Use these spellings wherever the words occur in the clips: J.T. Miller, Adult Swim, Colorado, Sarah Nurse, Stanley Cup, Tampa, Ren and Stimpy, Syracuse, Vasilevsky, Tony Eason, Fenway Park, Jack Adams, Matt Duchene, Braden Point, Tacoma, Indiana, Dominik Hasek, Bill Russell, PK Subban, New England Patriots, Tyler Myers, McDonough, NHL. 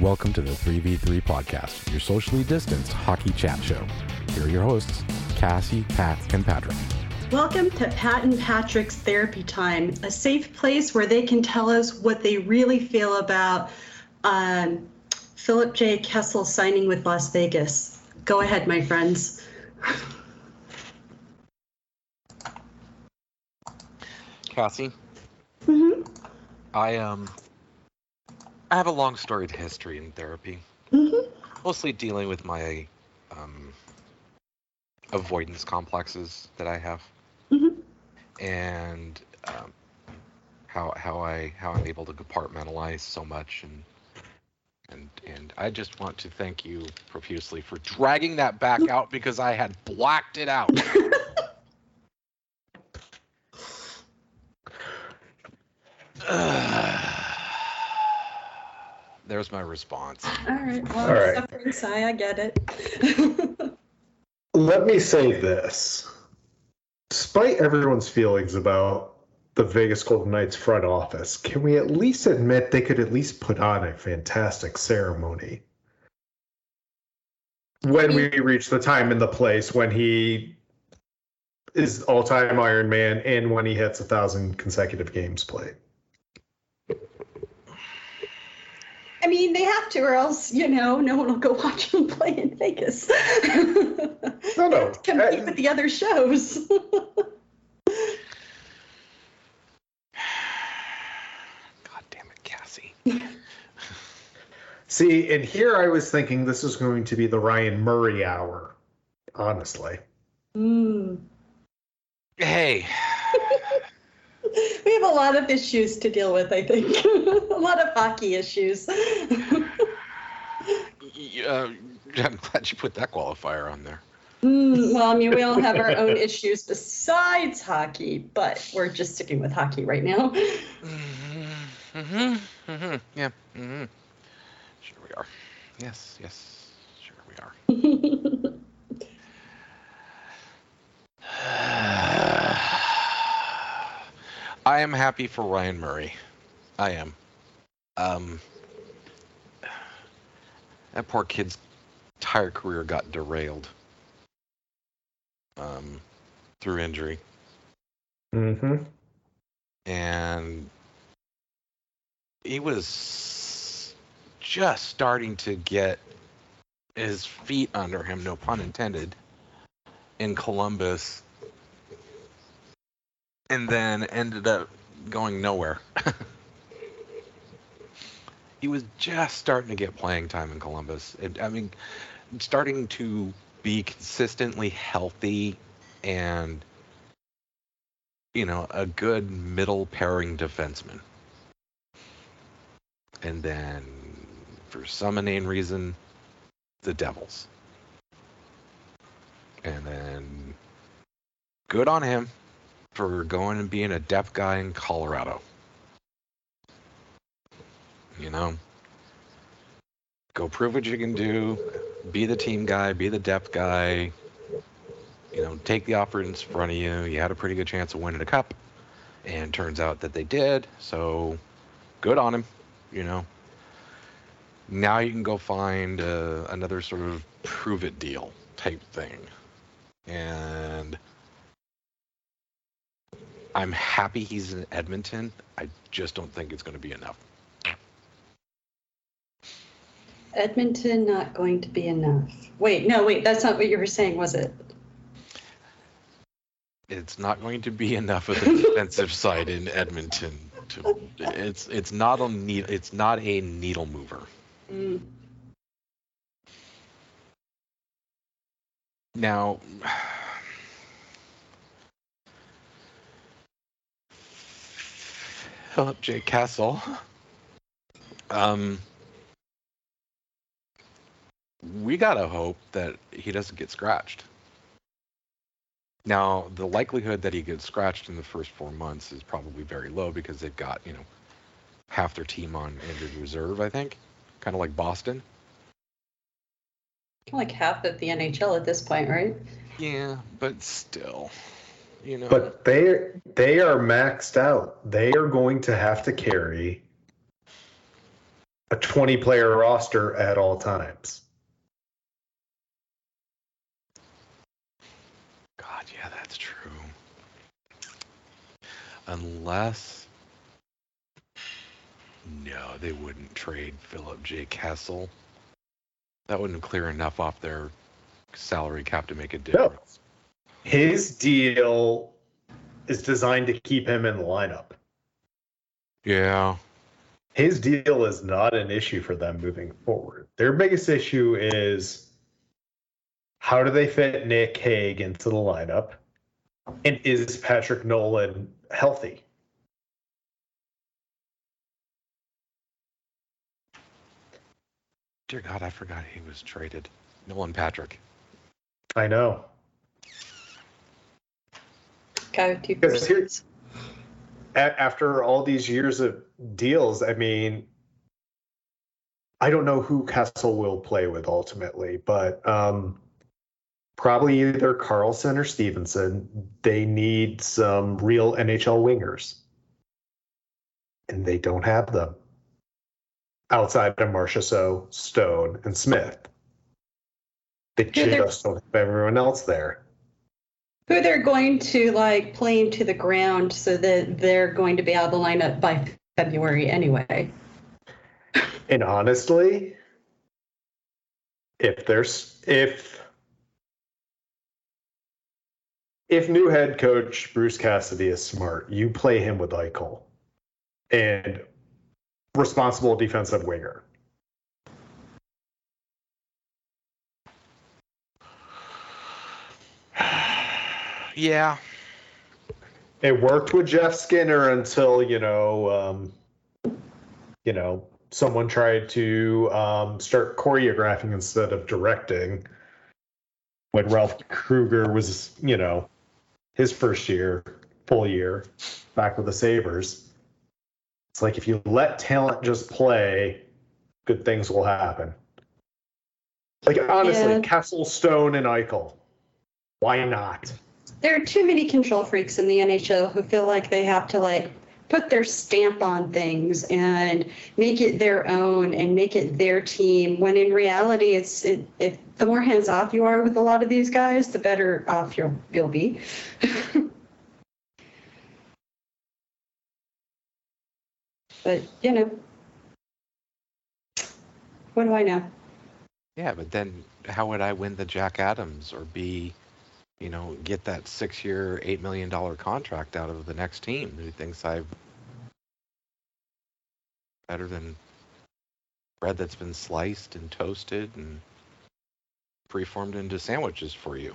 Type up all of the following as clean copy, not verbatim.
Welcome to the 3v3 podcast, your socially distanced hockey chat show. Here are your hosts, Cassie, Pat, and Patrick. Welcome to Pat and Patrick's Therapy Time, a safe place where they can tell us what they really feel about Philip J. Kessel signing with Las Vegas. Go ahead, my friends. Cassie? Mm-hmm. I have a long storied history in therapy, mostly dealing with my avoidance complexes that I have, and how I'm able to compartmentalize so much, and I just want to thank you profusely for dragging that back out because I had blacked it out. There's my response. All right. Well, all right. Suffering sigh, I get it. Let me say this. Despite everyone's feelings about the Vegas Golden Knights front office, can we at least admit they could at least put on a fantastic ceremony? When we reach the time and the place when he is all-time Iron Man and when he hits 1,000 consecutive games played. I mean, they have to, or else, you know, no one will go watch them play in Vegas. No. Compete with the other shows. God damn it, Cassie. See, and here I was thinking this is going to be the Ryan Murray hour, honestly. Mm. Hey. We have a lot of issues to deal with, I think. A lot of hockey issues. I'm glad you put that qualifier on there. Well, I mean, we all have our own issues besides hockey, but we're just sticking with hockey right now. Yeah. Sure we are. Yes. Sure we are. I am happy for Ryan Murray. I am. That poor kid's entire career got derailed through injury. And he was just starting to get his feet under him, no pun intended, in Columbus. And then ended up going nowhere. He was just starting to get playing time in Columbus. I mean, starting to be consistently healthy and, you know, a good middle pairing defenseman. And then, for some inane reason, the Devils. And then, good on him for going and being a depth guy in Colorado. You know, go prove what you can do, be the team guy, be the depth guy, you know, take the offer in front of you. You had a pretty good chance of winning a cup, and turns out that they did, so good on him, you know. Now you can go find another sort of prove-it deal type thing. And I'm happy he's in Edmonton. I just don't think it's going to be enough. Edmonton not going to be enough. Wait, that's not what you were saying, was it? It's not going to be enough of the defensive side in Edmonton. It's not a needle mover. Mm. Now, Philip J. Kessel we gotta hope that he doesn't get scratched. Now, the likelihood that he gets scratched in the first 4 months is probably very low because they've got, you know, half their team on injured reserve, I think. Kind of like Boston. Like half of the NHL at this point, right? Yeah, but still. You know. But they are maxed out. They are going to have to carry a 20-player roster at all times. God, yeah, that's true. Unless, no, they wouldn't trade Philip J. Kessel. That wouldn't clear enough off their salary cap to make a difference. No. His deal is designed to keep him in the lineup. Yeah. His deal is not an issue for them moving forward. Their biggest issue is how do they fit Nick Hague into the lineup? And is Patrick Nolan healthy? Dear God, I forgot he was traded. Nolan Patrick. I know. Go to Bruce. After all these years of deals, I mean, I don't know who Kessel will play with ultimately, but probably either Carlson or Stevenson. They need some real NHL wingers, and they don't have them outside of Marcia Stone, and Smith. They just don't have everyone else there. Who they're going to like plane to the ground so that they're going to be out of the lineup by February anyway. And honestly, if new head coach Bruce Cassidy is smart, you play him with Eichel and responsible defensive winger. Yeah. It worked with Jeff Skinner until, someone tried to start choreographing instead of directing when Ralph Krueger was, his first full year, back with the Sabres. It's like if you let talent just play, good things will happen. Like, honestly, yeah. Kessel, Stone, and Eichel. Why not? There are too many control freaks in the NHL who feel like they have to put their stamp on things and make it their own and make it their team. When in reality, if the more hands off you are with a lot of these guys, the better off you'll be. But what do I know? Yeah, but then how would I win the Jack Adams or be? Get that 6-year, $8 million contract out of the next team who thinks I'm better than bread that's been sliced and toasted and preformed into sandwiches for you.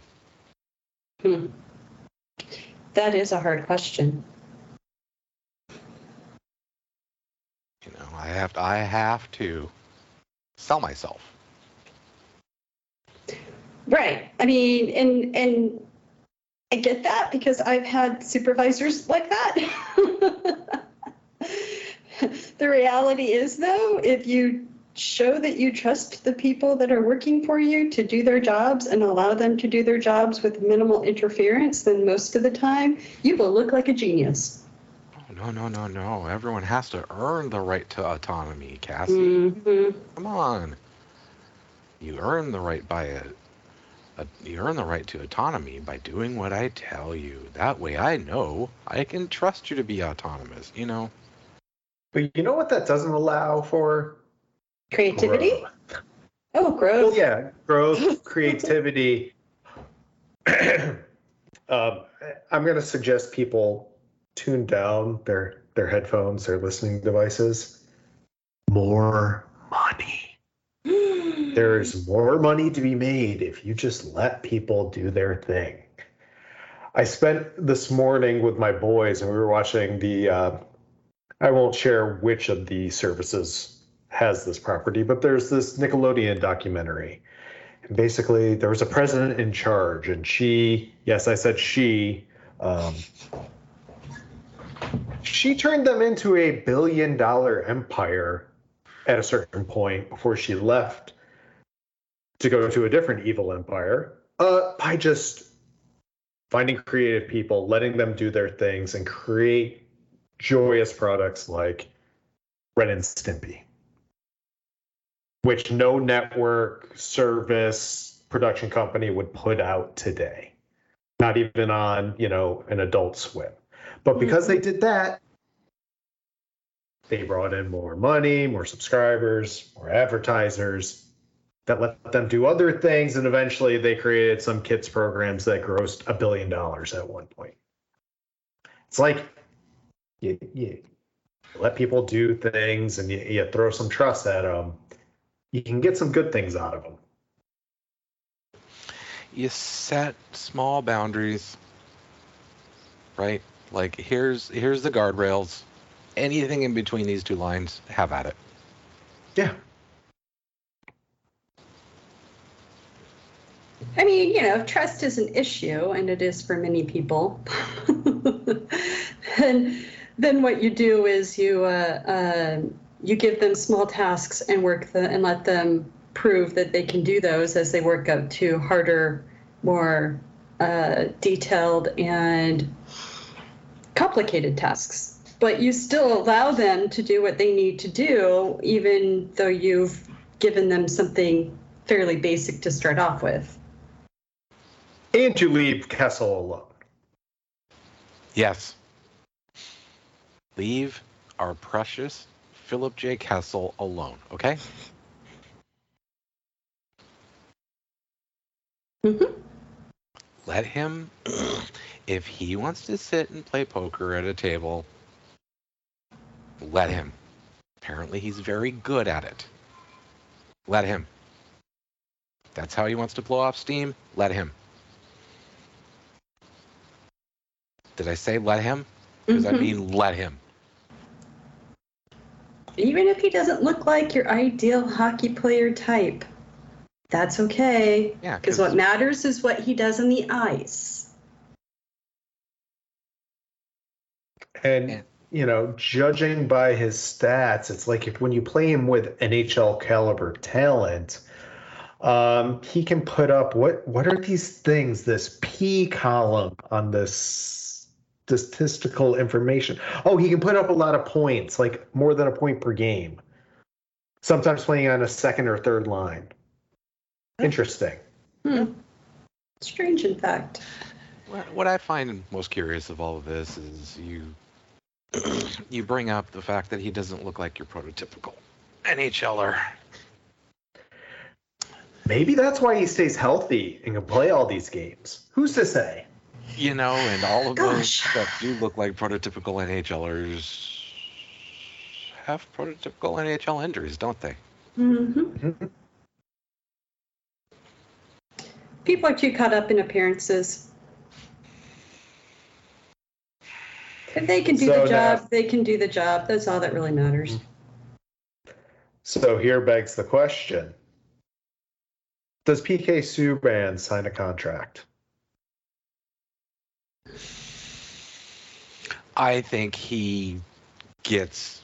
That is a hard question. I have to sell myself. Right. I mean, and I get that because I've had supervisors like that. The reality is, though, if you show that you trust the people that are working for you to do their jobs and allow them to do their jobs with minimal interference, then most of the time you will look like a genius. No. Everyone has to earn the right to autonomy, Cassie. Mm-hmm. Come on. You earn the right by it. You earn the right to autonomy by doing what I tell you. That way I know I can trust you to be autonomous, But you know what that doesn't allow for? Creativity? Growth. Oh, growth. Well, yeah, growth, creativity. I'm going to suggest people tune down their headphones, their listening devices. More money. There's more money to be made if you just let people do their thing. I spent this morning with my boys and we were watching the, I won't share which of the services has this property, but there's this Nickelodeon documentary. And basically there was a president in charge and she turned them into a $1 billion empire at a certain point before she left to go to a different evil empire by just finding creative people, letting them do their things and create joyous products like Ren and Stimpy. which no network, service, production company would put out today. Not even on, you know, an Adult Swim. But because they did that, they brought in more money, more subscribers, more advertisers that let them do other things. And eventually they created some kids programs that grossed $1 billion at one point. It's like you let people do things and you throw some trust at them. You can get some good things out of them. You set small boundaries, right? Like here's the guardrails. Anything in between these two lines, have at it. Yeah. I mean, you know, trust is an issue, and it is for many people. And then what you do is you give them small tasks and and let them prove that they can do those as they work up to harder, more detailed and complicated tasks. But you still allow them to do what they need to do, even though you've given them something fairly basic to start off with. And to leave Kessel alone. Yes. Leave our precious Philip J. Kessel alone, okay? Mm-hmm. Let him, if he wants to sit and play poker at a table, let him. Apparently he's very good at it. Let him. That's how he wants to blow off steam. Let him. Did I say let him? Because I mean let him. Even if he doesn't look like your ideal hockey player type, that's okay. Yeah. Because what matters is what he does on the ice. And you know, judging by his stats, it's like when you play him with NHL caliber talent, he can put up what are these things, this P column on this statistical information. Oh, he can put up a lot of points, like more than a point per game. Sometimes playing on a second or third line. Interesting. Strange, in fact. What I find most curious of all of this is you bring up the fact that he doesn't look like your prototypical NHLer. Maybe that's why he stays healthy and can play all these games. Who's to say? You know, and all of those that do look like prototypical NHLers have prototypical NHL injuries, don't they? Mm-hmm. People are too caught up in appearances. If they can do the job, they can do the job. That's all that really matters. So here begs the question. Does PK Subban sign a contract? I think he gets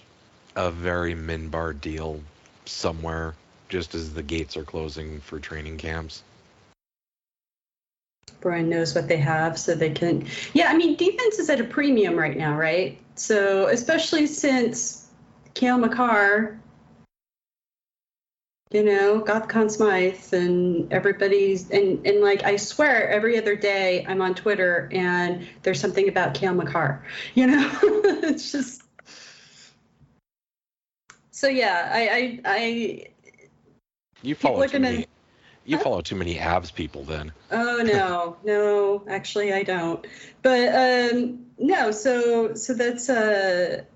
a very Minbar deal somewhere just as the gates are closing for training camps. Brian knows what they have, so they can. Yeah, I mean, defense is at a premium right now, right? So, especially since Cale Makar, you know, got Conn Smythe and everybody's. And like, I swear every other day I'm on Twitter and there's something about Cale Makar, you know? It's just. So, yeah, I you follow me. You follow too many abs people then. Oh, no, actually I don't. But no, so that's, they're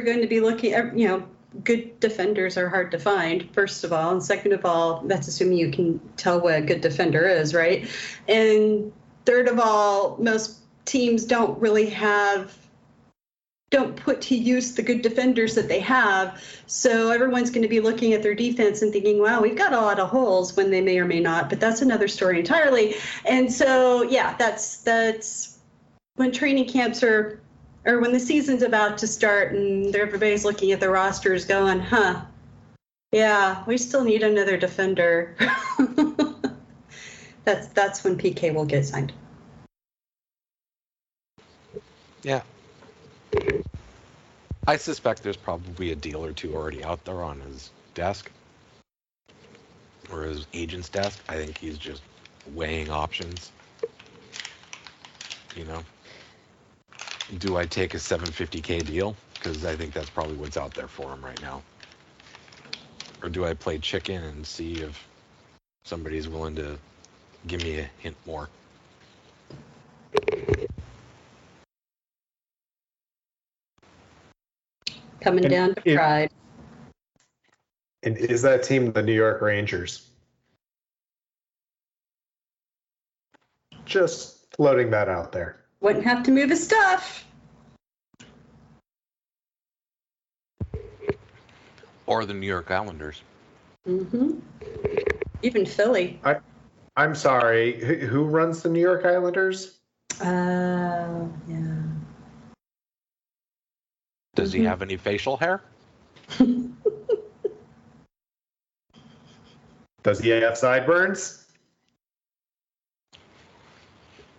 going to be looking, you know, good defenders are hard to find, first of all. And second of all, that's assuming you can tell what a good defender is, right? And third of all, most teams don't really don't put to use the good defenders that they have. So everyone's going to be looking at their defense and thinking, wow, we've got a lot of holes, when they may or may not, but that's another story entirely. And so, yeah, that's when training camps are, or when the season's about to start and everybody's looking at the rosters going, huh, yeah, we still need another defender. That's when PK will get signed. Yeah. I suspect there's probably a deal or two already out there on his desk or his agent's desk. I think he's just weighing options. You know, do I take a $750K deal? Because I think that's probably what's out there for him right now. Or do I play chicken and see if somebody's willing to give me a hint more? Coming down to pride. And is that team the New York Rangers? Just floating that out there. Wouldn't have to move his stuff. Or the New York Islanders. Mm-hmm. Even Philly. I'm sorry. Who runs the New York Islanders? Yeah. Does he have any facial hair? Does he have sideburns?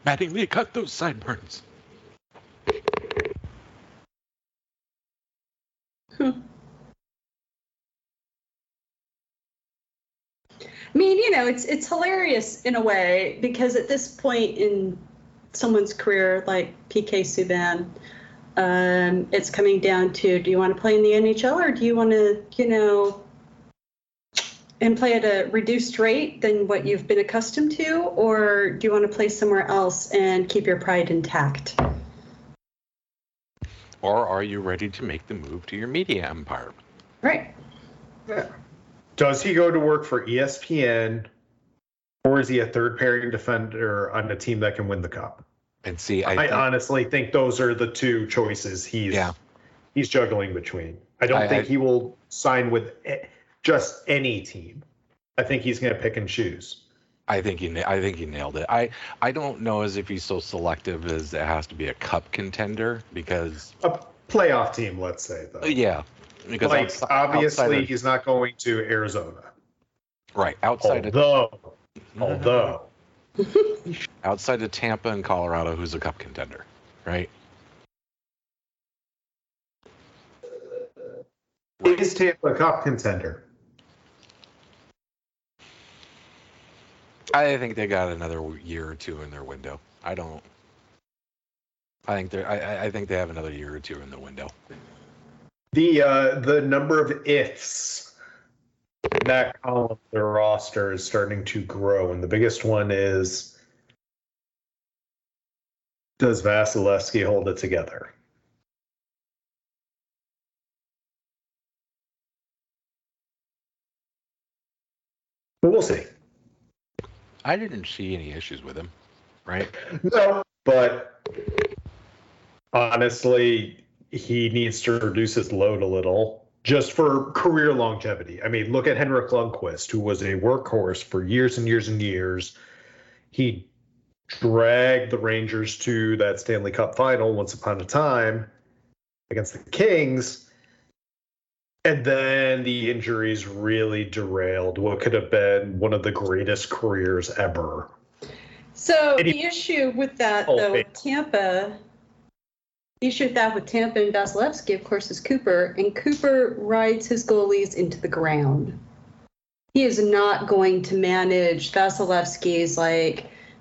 Matty Lee, cut those sideburns. I mean, you know, it's hilarious in a way, because at this point in someone's career, like PK Subban, it's coming down to, do you want to play in the NHL or do you want to, you know, and play at a reduced rate than what you've been accustomed to, or do you want to play somewhere else and keep your pride intact? Or are you ready to make the move to your media empire? Right. Yeah. Does he go to work for ESPN, or is he a third-pairing defender on a team that can win the cup? And see, I honestly think those are the two choices he's juggling between. I don't think he will sign with just any team. I think he's going to pick and choose. I think he nailed it. I don't know as if he's so selective as it has to be a cup contender, because a playoff team, let's say, though. Yeah. Because like, obviously, he's not going to Arizona. Right. Outside of Tampa and Colorado, who's a cup contender, right? Is Tampa a cup contender? I think they got another year or two in their window. I think they have another year or two in the window. The number of ifs in that column of their roster is starting to grow, and the biggest one is, does Vasilevsky hold it together? But we'll see. I didn't see any issues with him, right? No, but honestly, he needs to reduce his load a little just for career longevity. I mean, look at Henrik Lundqvist, who was a workhorse for years and years and years. He dragged the Rangers to that Stanley Cup final once upon a time against the Kings. And then the injuries really derailed what could have been one of the greatest careers ever. So the issue with that, though, Tampa... The issue with that with Tampa and Vasilevsky, of course, is Cooper. And Cooper rides his goalies into the ground. He is not going to manage Vasilevsky's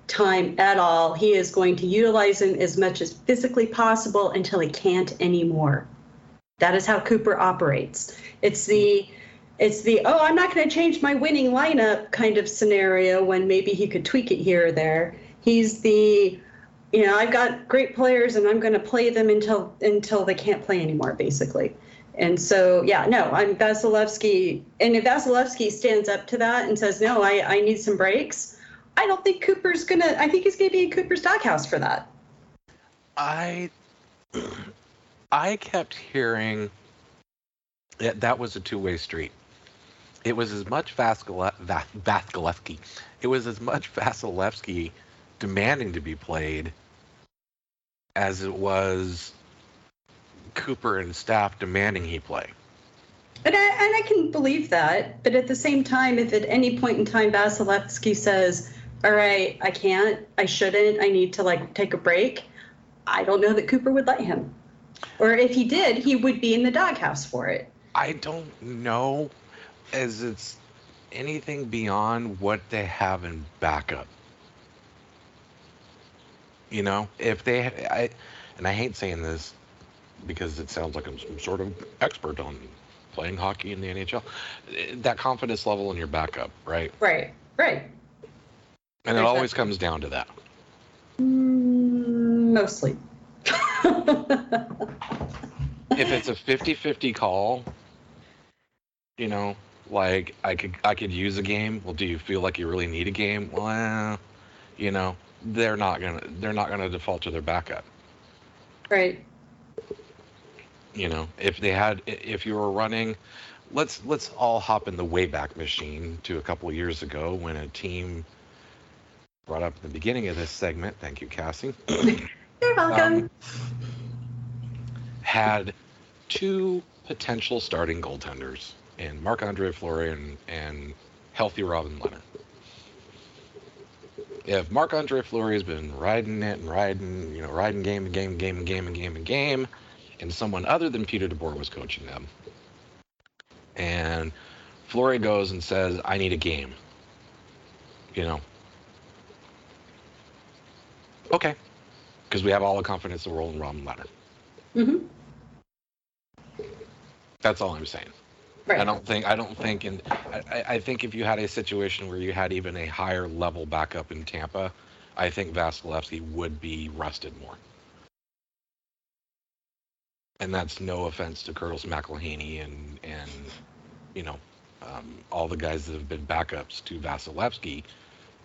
time at all. He is going to utilize him as much as physically possible until he can't anymore. That is how Cooper operates. It's the I'm not going to change my winning lineup kind of scenario when maybe he could tweak it here or there. He's the... You know, I've got great players, and I'm going to play them until they can't play anymore, basically. And so, I'm Vasilevsky. And if Vasilevsky stands up to that and says, no, I need some breaks, I don't think Cooper's going to – I think he's going to be in Cooper's doghouse for that. I kept hearing that was a two-way street. It was as much Vasilevsky. It was as much Vasilevsky – demanding to be played as it was Cooper and staff demanding he play. And I can believe that, but at the same time, if at any point in time Vasilevsky says, all right, I can't, I shouldn't, I need to take a break, I don't know that Cooper would let him. Or if he did, he would be in the doghouse for it. I don't know as it's anything beyond what they have in backup. You know, if they, I hate saying this because it sounds like I'm some sort of expert on playing hockey in the NHL, that confidence level in your backup, right? Right. And it always comes down to that. Mostly. If it's a 50-50 call, you know, like I could use a game. Well, do you feel like you really need a game? Well, you know, they're not gonna default to their backup. Right. You know, if you were running, let's all hop in the Wayback Machine to a couple of years ago when a team brought up in the beginning of this segment. Thank you, Cassie. You're welcome. Had two potential starting goaltenders in Marc Andre Fleury and healthy Robin Leonard. If Marc Andre Fleury has been riding it and riding, you know, riding game, and someone other than Peter DeBoer was coaching them, and Fleury goes and says, "I need a game," you know, okay, because we have all the confidence in the world in Robin Leonard. Mm-hmm. That's all I'm saying. Right. I don't think, and I think if you had a situation where you had even a higher level backup in Tampa, I think Vasilevsky would be rested more. And that's no offense to Curtis McElhinney and you know, all the guys that have been backups to Vasilevsky,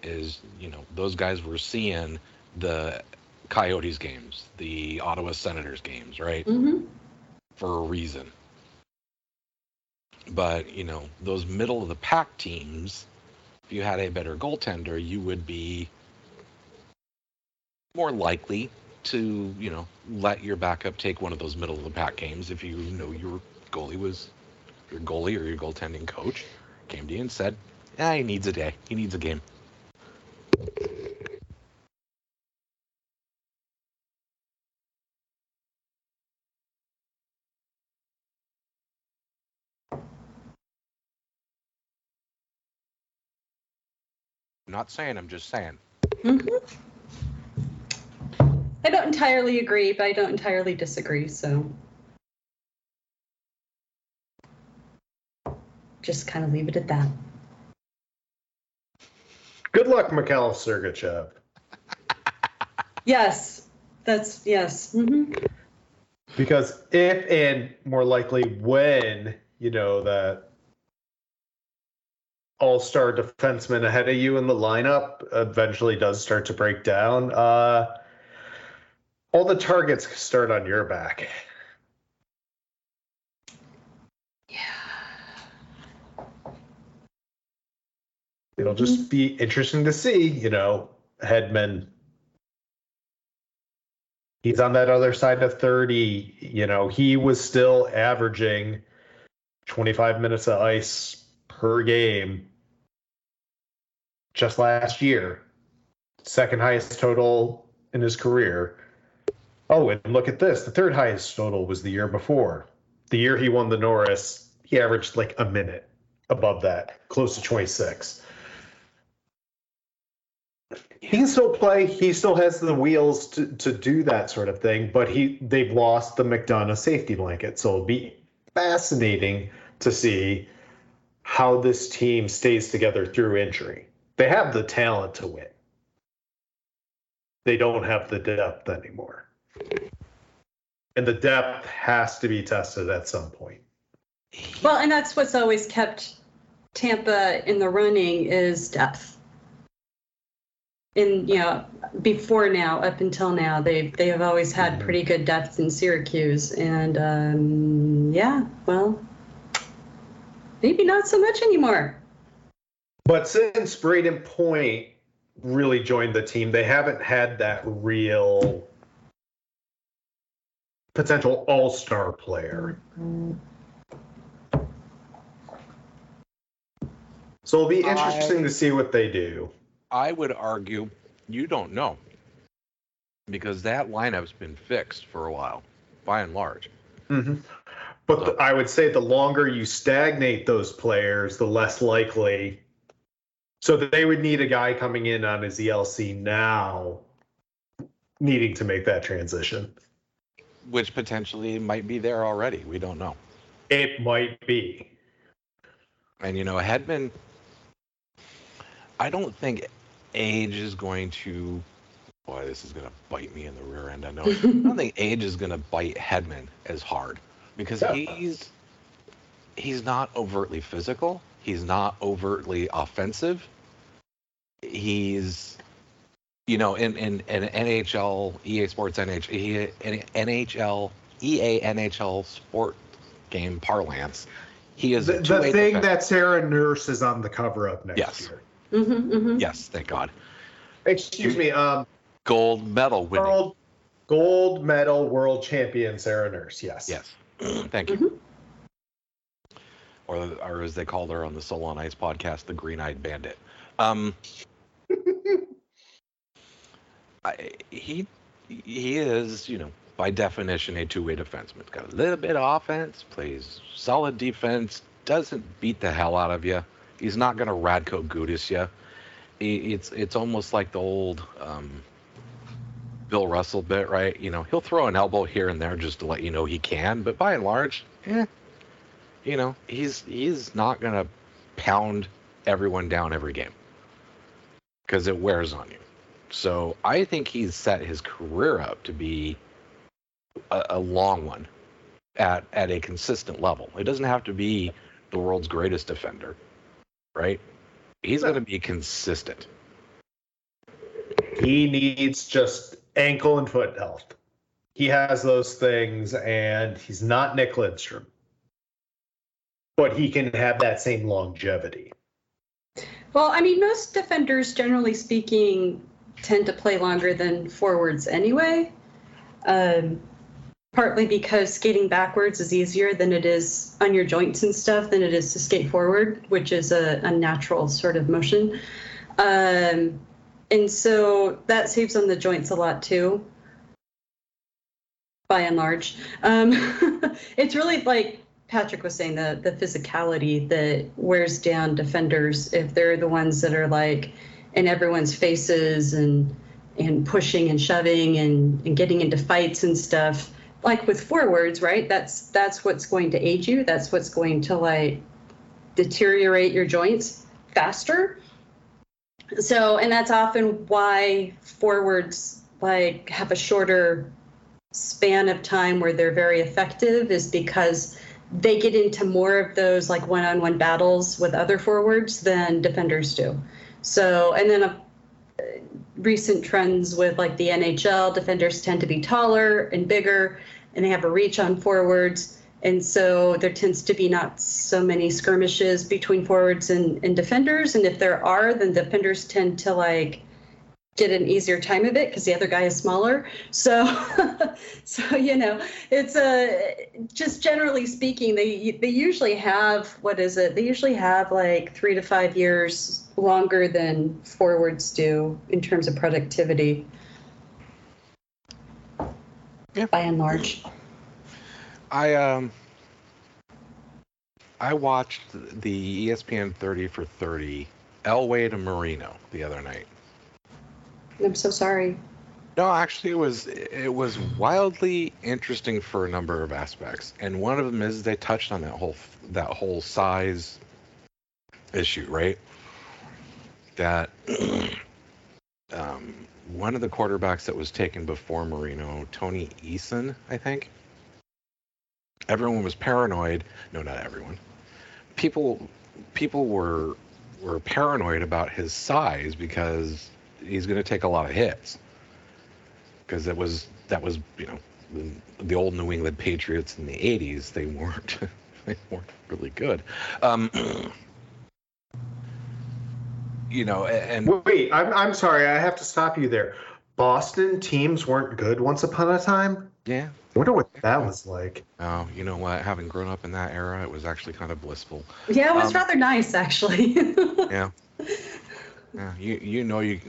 is, you know, those guys were seeing the Coyotes games, the Ottawa Senators games, right? Mm-hmm. For a reason. But, you know, those middle-of-the-pack teams, if you had a better goaltender, you would be more likely to, you know, let your backup take one of those middle-of-the-pack games if you know your goalie or your goaltending coach came to you and said, he needs a day. He needs a game. Not saying, I'm just saying. Mm-hmm. I don't entirely agree, but I don't entirely disagree, so just kind of leave it at that. Good luck, Mikhail Sergachev. Yes. Mm-hmm. Because if, and more likely when, you know, that all-star defenseman ahead of you in the lineup eventually does start to break down, all the targets start on your back. Yeah. It'll just be interesting to see, you know, Hedman. He's on that other side of 30. You know, he was still averaging 25 minutes of ice per game just last year, second highest total in his career. Oh, and look at this. The third highest total was the year before. The year he won the Norris, he averaged like a minute above that, close to 26. He can still play. He still has the wheels to do that sort of thing, but they've lost the McDonough safety blanket. So it'll be fascinating to see how this team stays together through injury. They have the talent to win. They don't have the depth anymore. And the depth has to be tested at some point. Well, and that's what's always kept Tampa in the running is depth. And, you know, before now, up until now, they have always had pretty good depth in Syracuse. And, maybe not so much anymore. But since Braden Point really joined the team, they haven't had that real potential all-star player. Mm-hmm. So it'll be interesting to see what they do. I would argue you don't know, because that lineup's been fixed for a while. by and large. Mm-hmm. But so, I would say the longer you stagnate those players, the less likely. So they would need a guy coming in on his ELC now needing to make that transition. Which potentially might be there already. We don't know. It might be. And, you know, Hedman, I don't think age is going to... Boy, this is going to bite me in the rear end. I know. I don't think age is going to bite Hedman as hard because he's not overtly physical. He's not overtly offensive. He's, you know, in NHL, EA Sports, NHL, EA NHL sport game parlance, he is the thing that Sarah Nurse is on the cover of next year. Mm-hmm, mm-hmm. Yes, thank God. Excuse me. Gold medal winning. Gold medal world champion Sarah Nurse. Yes. Yes. Thank you. Mm-hmm. Or as they called her on the Soul on Ice podcast, the Green-Eyed Bandit. He is, you know, by definition, a two-way defenseman. He's got a little bit of offense, plays solid defense, doesn't beat the hell out of you. He's not going to Radko Gudas you. It's almost like the old Bill Russell bit, right? You know, he'll throw an elbow here and there just to let you know he can, but by and large, you know, he's not going to pound everyone down every game because it wears on you. So I think he's set his career up to be a long one at a consistent level. It doesn't have to be the world's greatest defender, right? He's going to be consistent. He needs just ankle and foot health. He has those things, and he's not Nick Lidstrom. But he can have that same longevity. Well, I mean, most defenders, generally speaking, tend to play longer than forwards anyway. Partly because skating backwards is easier than it is on your joints and stuff than it is to skate forward, which is a natural sort of motion. And so that saves on the joints a lot too, by and large. It's really like Patrick was saying, the physicality that wears down defenders if they're the ones that are like in everyone's faces and pushing and shoving and getting into fights and stuff. Like with forwards, right? That's what's going to age you. That's what's going to like deteriorate your joints faster. So, and that's often why forwards like have a shorter span of time where they're very effective, is because they get into more of those like one-on-one battles with other forwards than defenders do. So, and then recent trends with like the NHL, defenders tend to be taller and bigger, and they have a reach on forwards. And so there tends to be not so many skirmishes between forwards and defenders. And if there are, then defenders tend to like get an easier time of it because the other guy is smaller. So, you know, it's just generally speaking, they usually have, they usually have like 3 to 5 years longer than forwards do in terms of productivity. Yeah. By and large. I watched the ESPN 30 for 30 Elway to Marino the other night. I'm so sorry. No, actually, it was wildly interesting for a number of aspects, and one of them is they touched on that whole size issue, right? That one of the quarterbacks that was taken before Marino, Tony Eason, I think. Everyone was paranoid. No, not everyone. People were paranoid about his size because he's going to take a lot of hits, because that was you know, the old New England Patriots in the 80s. They weren't really good. You know, and wait, I'm sorry, I have to stop you there. Boston teams weren't good once upon a time. Yeah, I wonder what that was like. Oh, you know what? Having grown up in that era, it was actually kind of blissful. Yeah, it was rather nice, actually. Yeah. Yeah, you know you.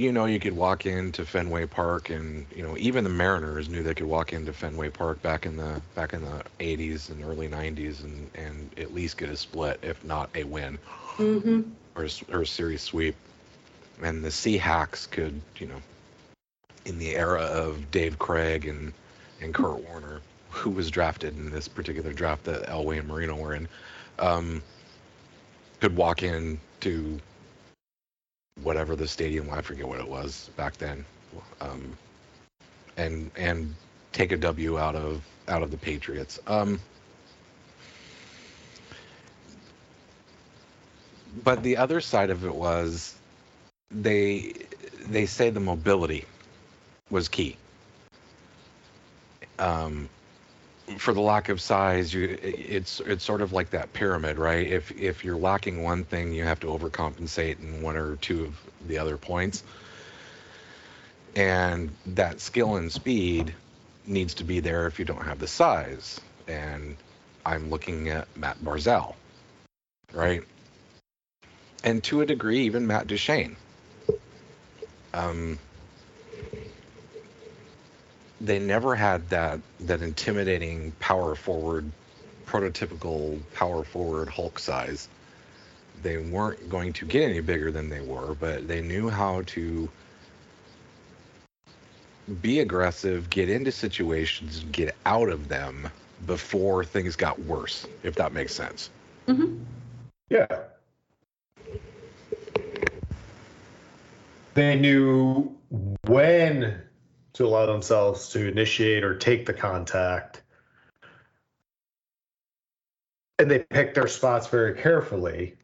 you know, you could walk into Fenway Park, and you know, even the Mariners knew they could walk into Fenway Park back in the 80s and early 90s and at least get a split, if not a win, mm-hmm. or a series sweep. And the Seahawks could, you know, in the era of Dave Craig and Kurt Warner, who was drafted in this particular draft that Elway and Marino were in, could walk in to whatever the stadium, I forget what it was back then, and take a W out of the Patriots. But the other side of it was they say the mobility was key. For the lack of size, it's sort of like that pyramid, right? If you're lacking one thing, you have to overcompensate in one or two of the other points. And that skill and speed needs to be there if you don't have the size. And I'm looking at Matt Barzal, right? And to a degree, even Matt Duchene. They never had that intimidating power forward, prototypical power forward Hulk size. They weren't going to get any bigger than they were, but they knew how to be aggressive, get into situations, get out of them before things got worse, if that makes sense. Mm-hmm. Yeah. They knew when to allow themselves to initiate or take the contact. And they picked their spots very carefully.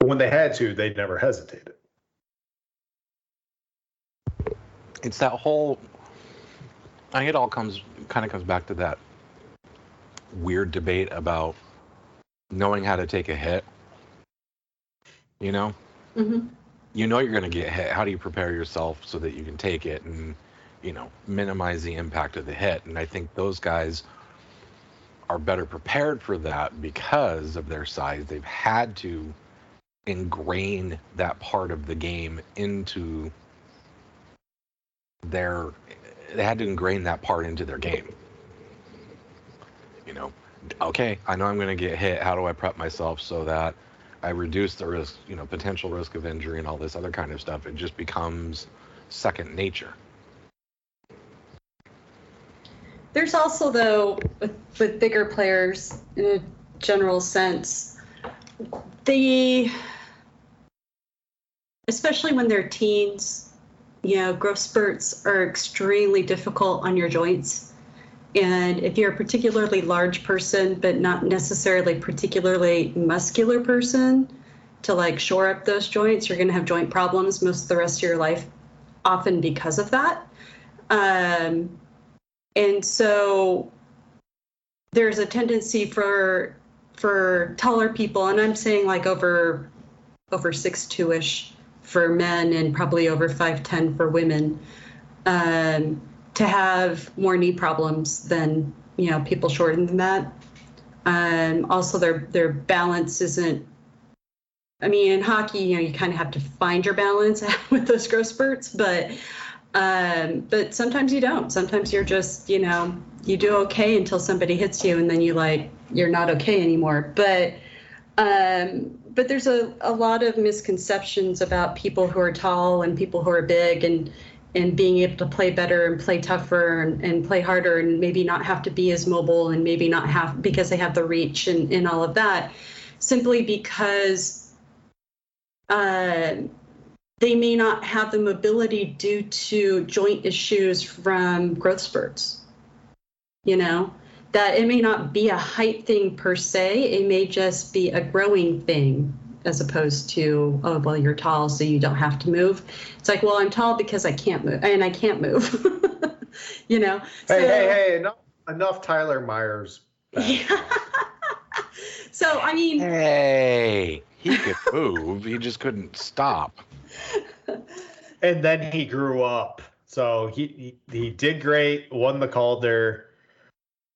But when they had to, they never hesitated. It's that whole, I think it all kind of comes back to that weird debate about knowing how to take a hit. You know? Mm-hmm. You know you're going to get hit. How do you prepare yourself so that you can take it and, you know, minimize the impact of the hit? And I think those guys are better prepared for that because of their size. They've had to ingrain that part of the game into their game. You know, okay, I know I'm going to get hit. How do I prep myself so that I reduce the risk, you know, potential risk of injury and all this other kind of stuff? It just becomes second nature. There's also, though, with bigger players in a general sense, especially when they're teens, you know, growth spurts are extremely difficult on your joints. And if you're a particularly large person, but not necessarily particularly muscular person to like shore up those joints, you're going to have joint problems most of the rest of your life, often because of that. And so there's a tendency for taller people, and I'm saying like over 6'2"-ish for men and probably over 5'10" for women, to have more knee problems than, you know, people shorter than that. Also, their balance isn't. I mean, in hockey, you know, you kind of have to find your balance with those growth spurts, but sometimes you don't. Sometimes you're just, you know, you do okay until somebody hits you, and then you're not okay anymore. But there's a lot of misconceptions about people who are tall and people who are big and being able to play better and play tougher and play harder and maybe not have to be as mobile and maybe not have, because they have the reach and all of that, simply because they may not have the mobility due to joint issues from growth spurts. You know, that it may not be a height thing per se, it may just be a growing thing, as opposed to, oh, well, you're tall, so you don't have to move. It's like, well, I'm tall because I can't move, and I can't move, you know? Hey, enough Tyler Myers. Yeah. So, I mean. Hey, he could move. He just couldn't stop. And then he grew up. So he did great, won the Calder,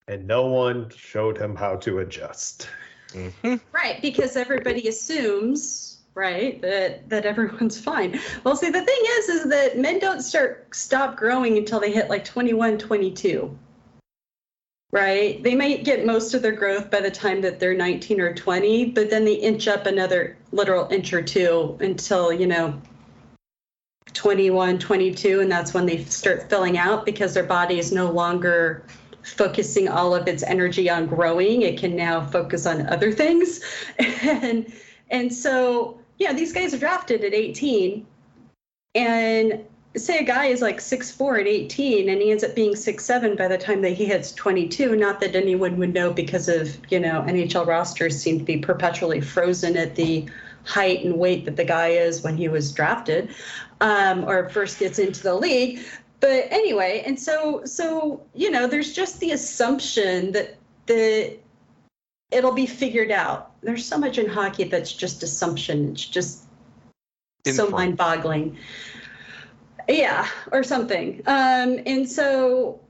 and no one showed him how to adjust. Mm-hmm. Right, because everybody assumes right? That everyone's fine. Well, see, the thing is that men don't stop growing until they hit like 21, 22, right? They might get most of their growth by the time that they're 19 or 20, but then they inch up another literal inch or two until, 21, 22, and that's when they start filling out because their body is no longer focusing all of its energy on growing. It can now focus on other things. And so, yeah, these guys are drafted at 18, and say a guy is like 6'4" at 18 and he ends up being 6'7" by the time that he hits 22. Not that anyone would know because of, NHL rosters seem to be perpetually frozen at the height and weight that the guy is when he was drafted, or first gets into the league. But anyway, and so, there's just the assumption that it'll be figured out. There's so much in hockey that's just assumption. It's just so mind-boggling. Yeah, or something. And so,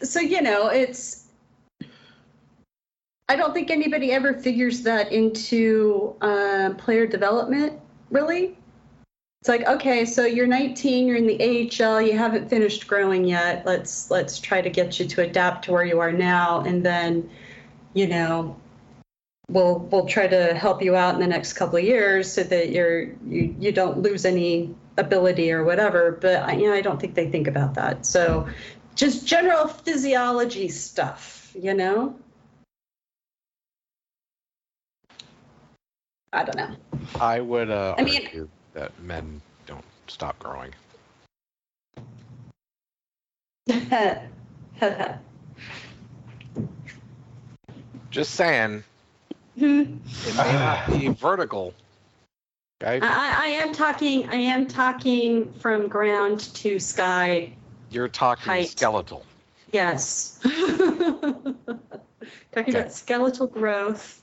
it's, I don't think anybody ever figures that into player development, really. It's like, okay, so you're 19, you're in the AHL, you haven't finished growing yet. Let's try to get you to adapt to where you are now, and then, we'll try to help you out in the next couple of years so that you don't lose any ability or whatever. But I don't think they think about that. So, just general physiology stuff, I don't know. I would argue that men don't stop growing. Just saying. It may not be vertical. Okay? I am talking from ground to sky. You're talking height. Skeletal. Yes. Talking about skeletal growth.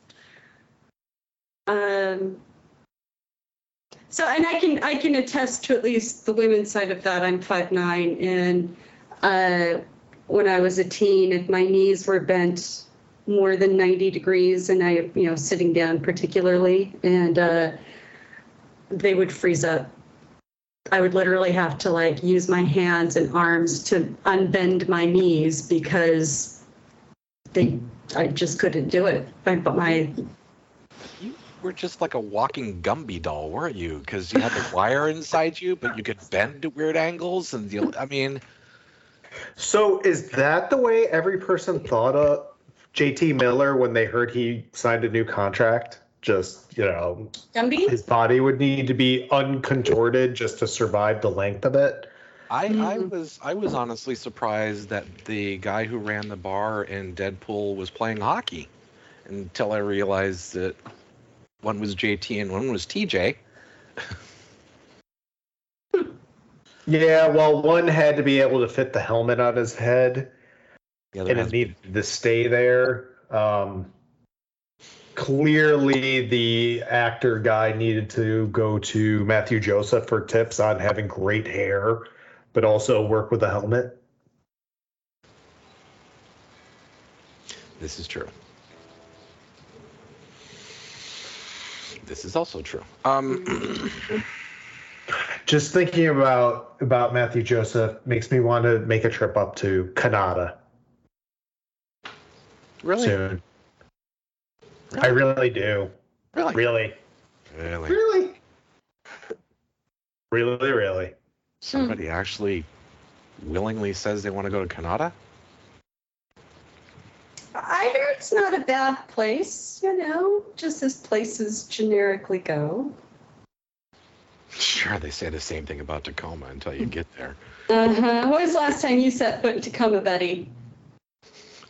So, and I can attest to at least the women's side of that. I'm 5'9", and when I was a teen, if my knees were bent more than 90 degrees, and I, sitting down particularly, and they would freeze up. I would literally have to use my hands and arms to unbend my knees because I just couldn't do it. We're just like a walking Gumby doll, weren't you? Because you had the wire inside you, but you could bend to weird angles. So is that the way every person thought of J.T. Miller when they heard he signed a new contract? Just, Gumby? His body would need to be uncontorted just to survive the length of it. I was honestly surprised that the guy who ran the bar in Deadpool was playing hockey until I realized that one was JT and one was TJ. Yeah, well, one had to be able to fit the helmet on his head. And it needed to stay there. Clearly, the actor guy needed to go to Matthew Joseph for tips on having great hair, but also work with a helmet. This is true. This is also true. Just thinking about Matthew Joseph makes me want to make a trip up to Canada. Really? Soon. Really? I really do. Really. Somebody actually willingly says they want to go to Canada? I heard it's not a bad place, just as places generically go. Sure, they say the same thing about Tacoma until you get there. When was the last time you set foot in Tacoma, Betty?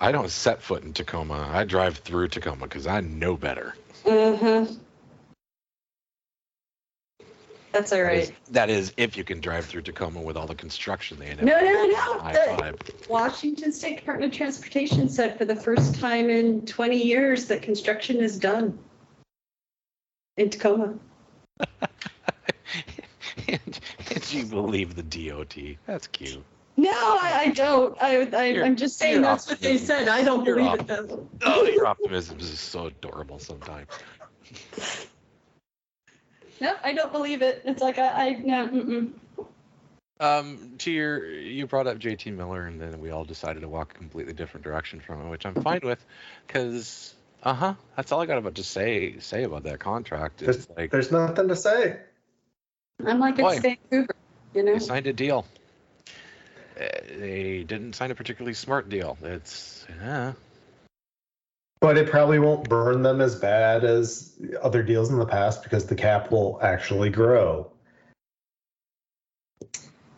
I don't set foot in Tacoma. I drive through Tacoma because I know better. That's all right. That is, if you can drive through Tacoma with all the construction they had. No. The Washington State Department of Transportation said for the first time in 20 years that construction is done in Tacoma. And you believe the DOT? That's cute. No, I don't. I'm just saying that's what they said. I don't believe it, though. Oh, your optimism is so adorable sometimes. no, I don't believe it. It's like I no. Mm-mm. You brought up J.T. Miller, and then we all decided to walk a completely different direction from it, which I'm fine with, because that's all I got about to say about that contract. It's like there's nothing to say. I'm like it's Vancouver, you know. They signed a deal. They didn't sign a particularly smart deal. But it probably won't burn them as bad as other deals in the past because the cap will actually grow.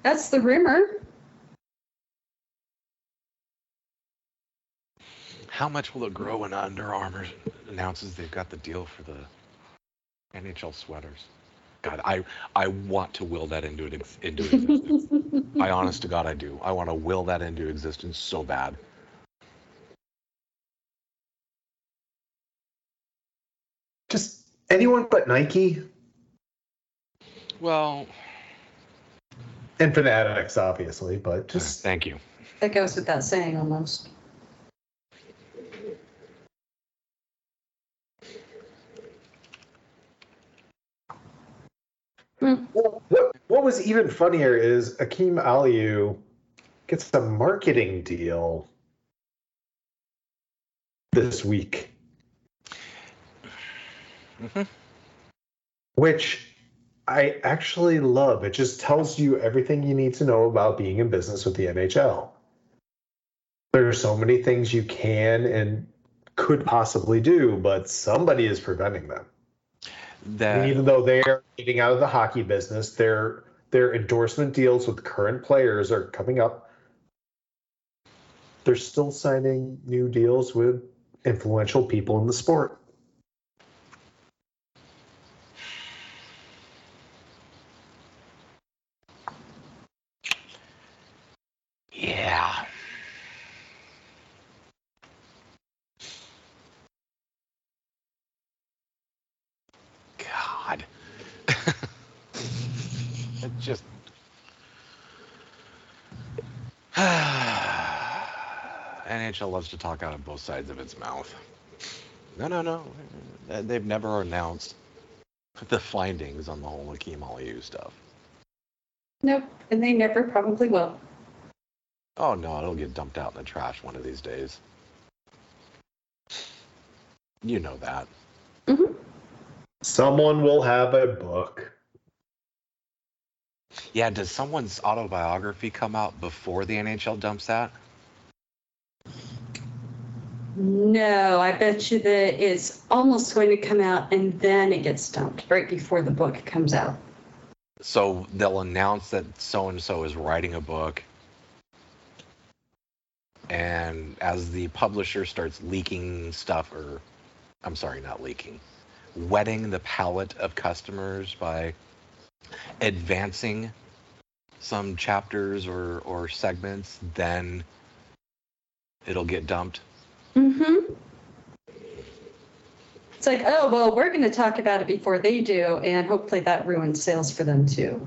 That's the rumor. How much will it grow when Under Armour announces they've got the deal for the NHL sweaters? God, I want to will that into existence. I honest to God, I do. I want to will that into existence so bad. Just anyone but Nike? Well... And Fanatics, obviously, but just... Thank you. That goes without saying, almost. Well, what was even funnier is Akeem Aliyu gets the marketing deal this week. Mm-hmm. Which I actually love. It just tells you everything you need to know about being in business with the NHL. There are so many things you can and could possibly do, but somebody is preventing them. And even though they're getting out of the hockey business, their endorsement deals with current players are coming up. They're still signing new deals with influential people in the sport. Yeah. God. It just... NHL loves to talk out of both sides of its mouth. No. They've never announced the findings on the whole Akeem Aliyu stuff. Nope, and they never probably will. Oh, no, it'll get dumped out in the trash one of these days. You know that. Mm-hmm. Someone will have a book. Yeah, does someone's autobiography come out before the NHL dumps that? No, I bet you that it's almost going to come out and then it gets dumped right before the book comes out. So they'll announce that so-and-so is writing a book. And as the publisher starts leaking stuff, or I'm sorry, not leaking, wetting the palate of customers by advancing some chapters or segments, then it'll get dumped. Mm-hmm. It's like, oh, well, we're going to talk about it before they do, and hopefully that ruins sales for them too.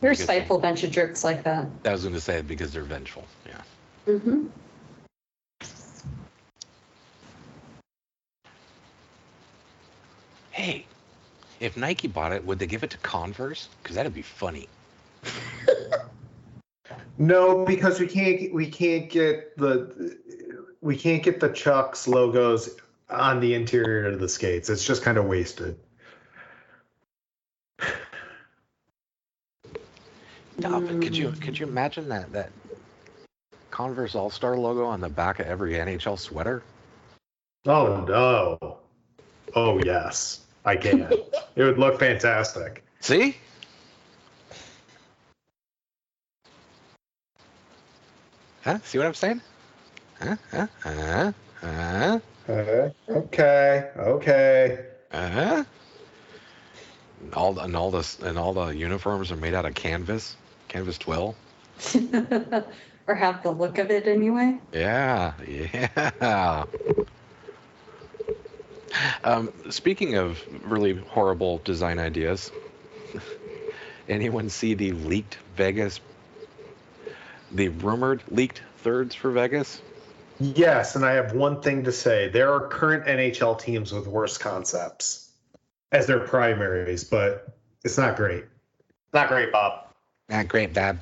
They're a spiteful bunch of jerks like that. I was going to say it because they're vengeful, yeah. Mm-hmm. Hey, if Nike bought it, would they give it to Converse? Because that'd be funny. No, because we can't get the Chucks logos on the interior of the skates. It's just kind of wasted. But could you imagine that Converse All-Star logo on the back of every NHL sweater? Oh no! Oh yes, I can. It would look fantastic. See? Huh? See what I'm saying? Okay. And all the uniforms are made out of canvas. Canvas twill. Or have the look of it anyway. Yeah. Speaking of really horrible design ideas, anyone see the rumored leaked thirds for Vegas? Yes, and I have one thing to say. There are current NHL teams with worse concepts as their primaries, but it's not great. Not great, Bob. Not great, Bob.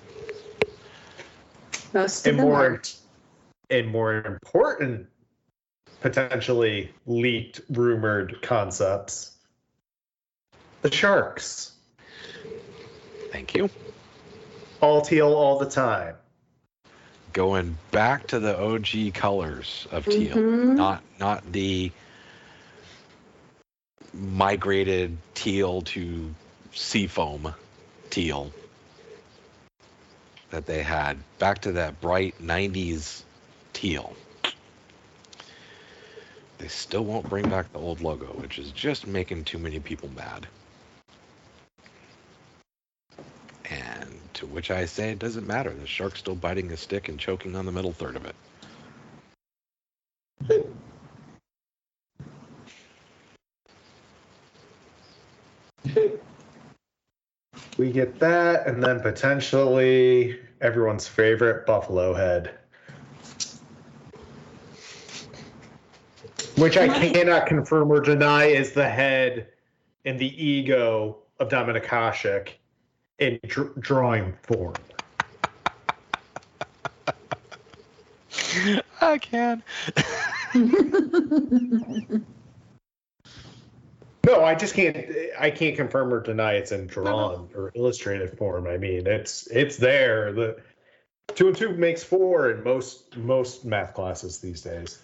And more important, potentially leaked, rumored concepts. The Sharks. Thank you. All teal all the time. Going back to the OG colors of teal, not the migrated teal to seafoam teal that they had. Back to that bright 90s teal. They still won't bring back the old logo, which is just making too many people mad. And to which I say it doesn't matter. The shark's still biting his stick and choking on the middle third of it. We get that, and then potentially everyone's favorite buffalo head. Which I cannot confirm or deny is the head and the ego of Dominik Hasek in drawing form. I can. No, I just can't. I can't confirm or deny it's in drawn or illustrated form. I mean, it's there. The 2 and 2 makes 4 in most math classes these days.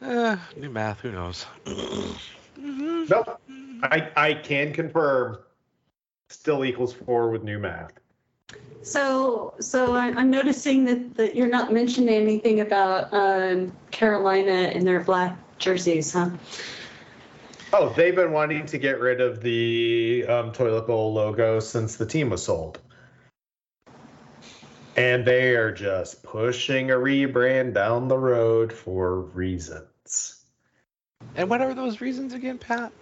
New math, who knows? Nope. I can confirm still equals 4 with new math. So I'm noticing that you're not mentioning anything about Carolina and their black jerseys, huh? Oh, they've been wanting to get rid of the toilet bowl logo since the team was sold. And they are just pushing a rebrand down the road for reasons. And what are those reasons again, Pat?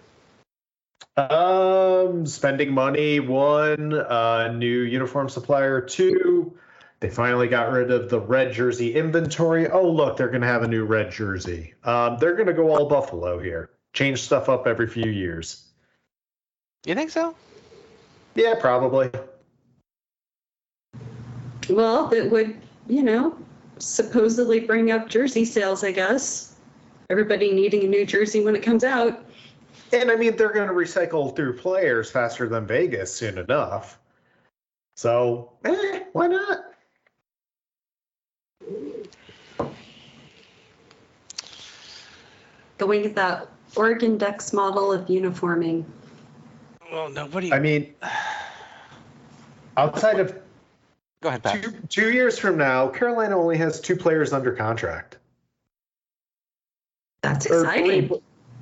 Spending money, 1. New uniform supplier, 2. They finally got rid of the red jersey inventory. Oh, look, they're going to have a new red jersey. They're going to go all Buffalo here. Change stuff up every few years. You think so? Yeah, probably. Well, it would, supposedly bring up jersey sales, I guess. Everybody needing a new jersey when it comes out. And, I mean, they're going to recycle through players faster than Vegas soon enough. So, why not? Going at that Oregon Ducks model of uniforming. Well, nobody... I mean, outside of... Go ahead, Pat. Two years from now, Carolina only has 2 players under contract. That's exciting.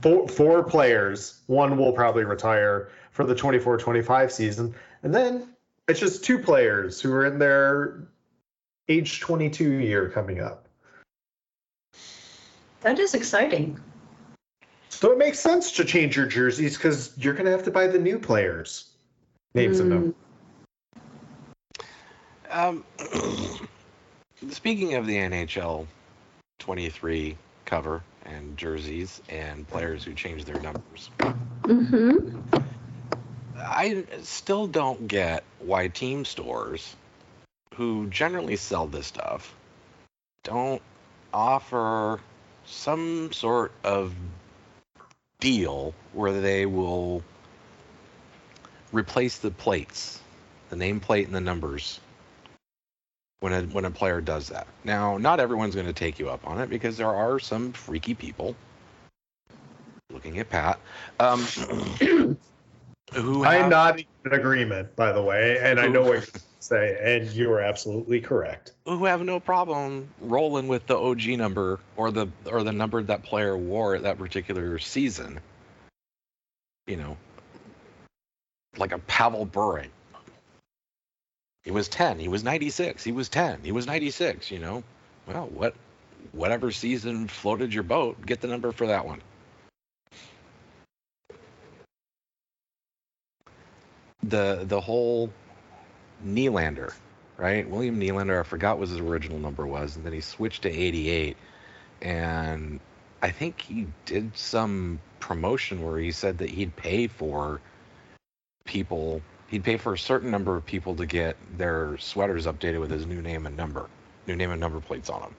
4 players. 1 will probably retire for the 24-25 season. And then it's just 2 players who are in their age 22 year coming up. That is exciting. So it makes sense to change your jerseys because you're going to have to buy the new players. Names of them. Speaking of the NHL 23 cover and jerseys and players who change their numbers, I still don't get why team stores, who generally sell this stuff, don't offer some sort of deal where they will replace the plates, the nameplate and the numbers. When a player does that. Now, not everyone's going to take you up on it because there are some freaky people, looking at Pat, who I'm not in agreement, by the way, and I know what you're saying, and you are absolutely correct. Who have no problem rolling with the OG number or the number that player wore at that particular season. You know, like a Pavel Bure. He was 10. He was 96. He was 10. He was 96, Well, whatever season floated your boat, get the number for that one. The whole Nylander, right? William Nylander, I forgot what his original number was, and then he switched to 88. and I think he did some promotion where he said that he'd pay for people, he'd pay for a certain number of people to get their sweaters updated with his new name and number plates on them.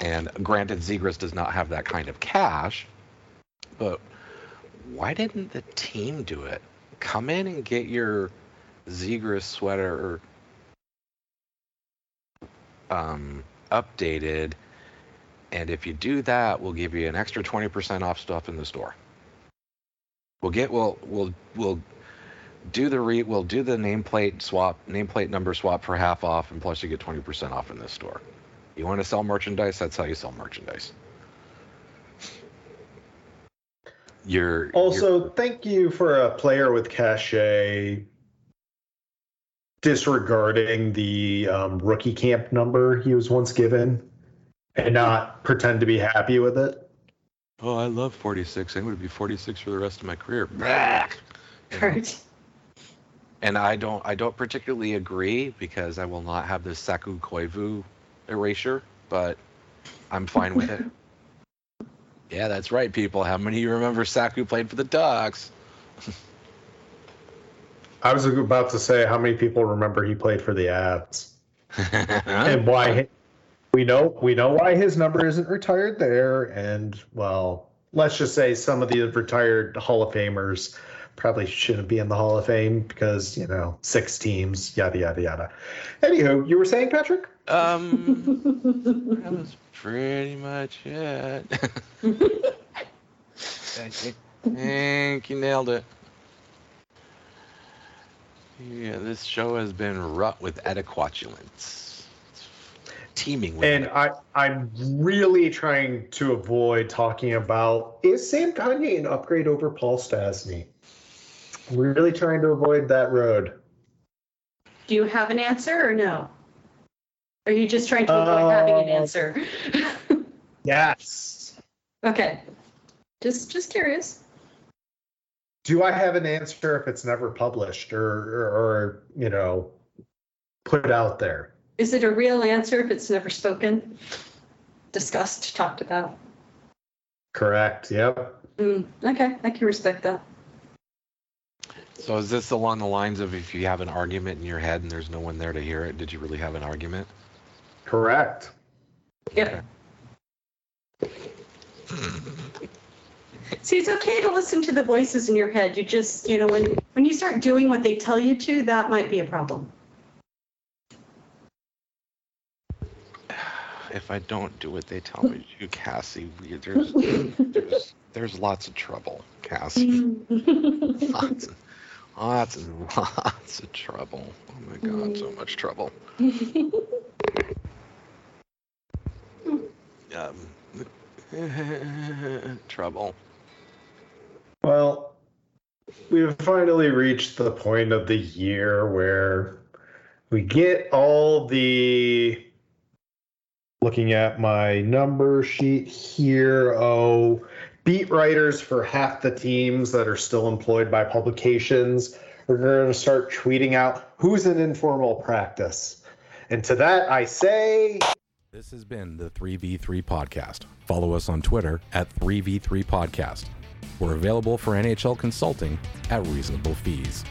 And granted, Zegras does not have that kind of cash, but why didn't the team do it? Come in and get your Zegras sweater updated, and if you do that, we'll give you an extra 20% off stuff in the store. We'll do the nameplate number swap for half off, and plus you get 20% off in this store. You want to sell merchandise? That's how you sell merchandise. Thank you for a player with cachet disregarding the rookie camp number he was once given and not pretend to be happy with it. Oh, I love 46. I'm going to be 46 for the rest of my career. And I don't particularly agree, because I will not have this Saku Koivu erasure, but I'm fine with it. Yeah, that's right, people. How many of you remember Saku played for the Ducks? I was about to say, how many people remember he played for the Avs? And why... We know why his number isn't retired there, and, well, let's just say some of the retired Hall of Famers probably shouldn't be in the Hall of Fame because, you know, 6 teams, yada, yada, yada. Anywho, you were saying, Patrick? That was pretty much it. I think you nailed it. Yeah, this show has been wrought with adequatulence. Teaming with and it. I'm really trying to avoid talking about, is Sam Gagne an upgrade over Paul Stastny? We're really trying to avoid that road. Do you have an answer or no? Are you just trying to avoid having an answer? Yes. Okay. Just curious. Do I have an answer if it's never published or you know, put out there? Is it a real answer if it's never spoken, discussed, talked about? Correct, yep. Okay, I can respect that. So is this along the lines of if you have an argument in your head and there's no one there to hear it, did you really have an argument? Correct. Yeah. Okay. See, it's okay to listen to the voices in your head. You just, you know, when you start doing what they tell you to, that might be a problem. If I don't do what they tell me to, Cassie, there's lots of trouble, Cassie. Lots of trouble. Oh my God, so much trouble. Trouble. Well, we've finally reached the point of the year where we get all the... Looking at my number sheet here, beat writers for half the teams that are still employed by publications are going to start tweeting out who's in informal practice. And to that I say... This has been the 3v3 Podcast. Follow us on Twitter at 3v3 Podcast. We're available for NHL consulting at reasonable fees.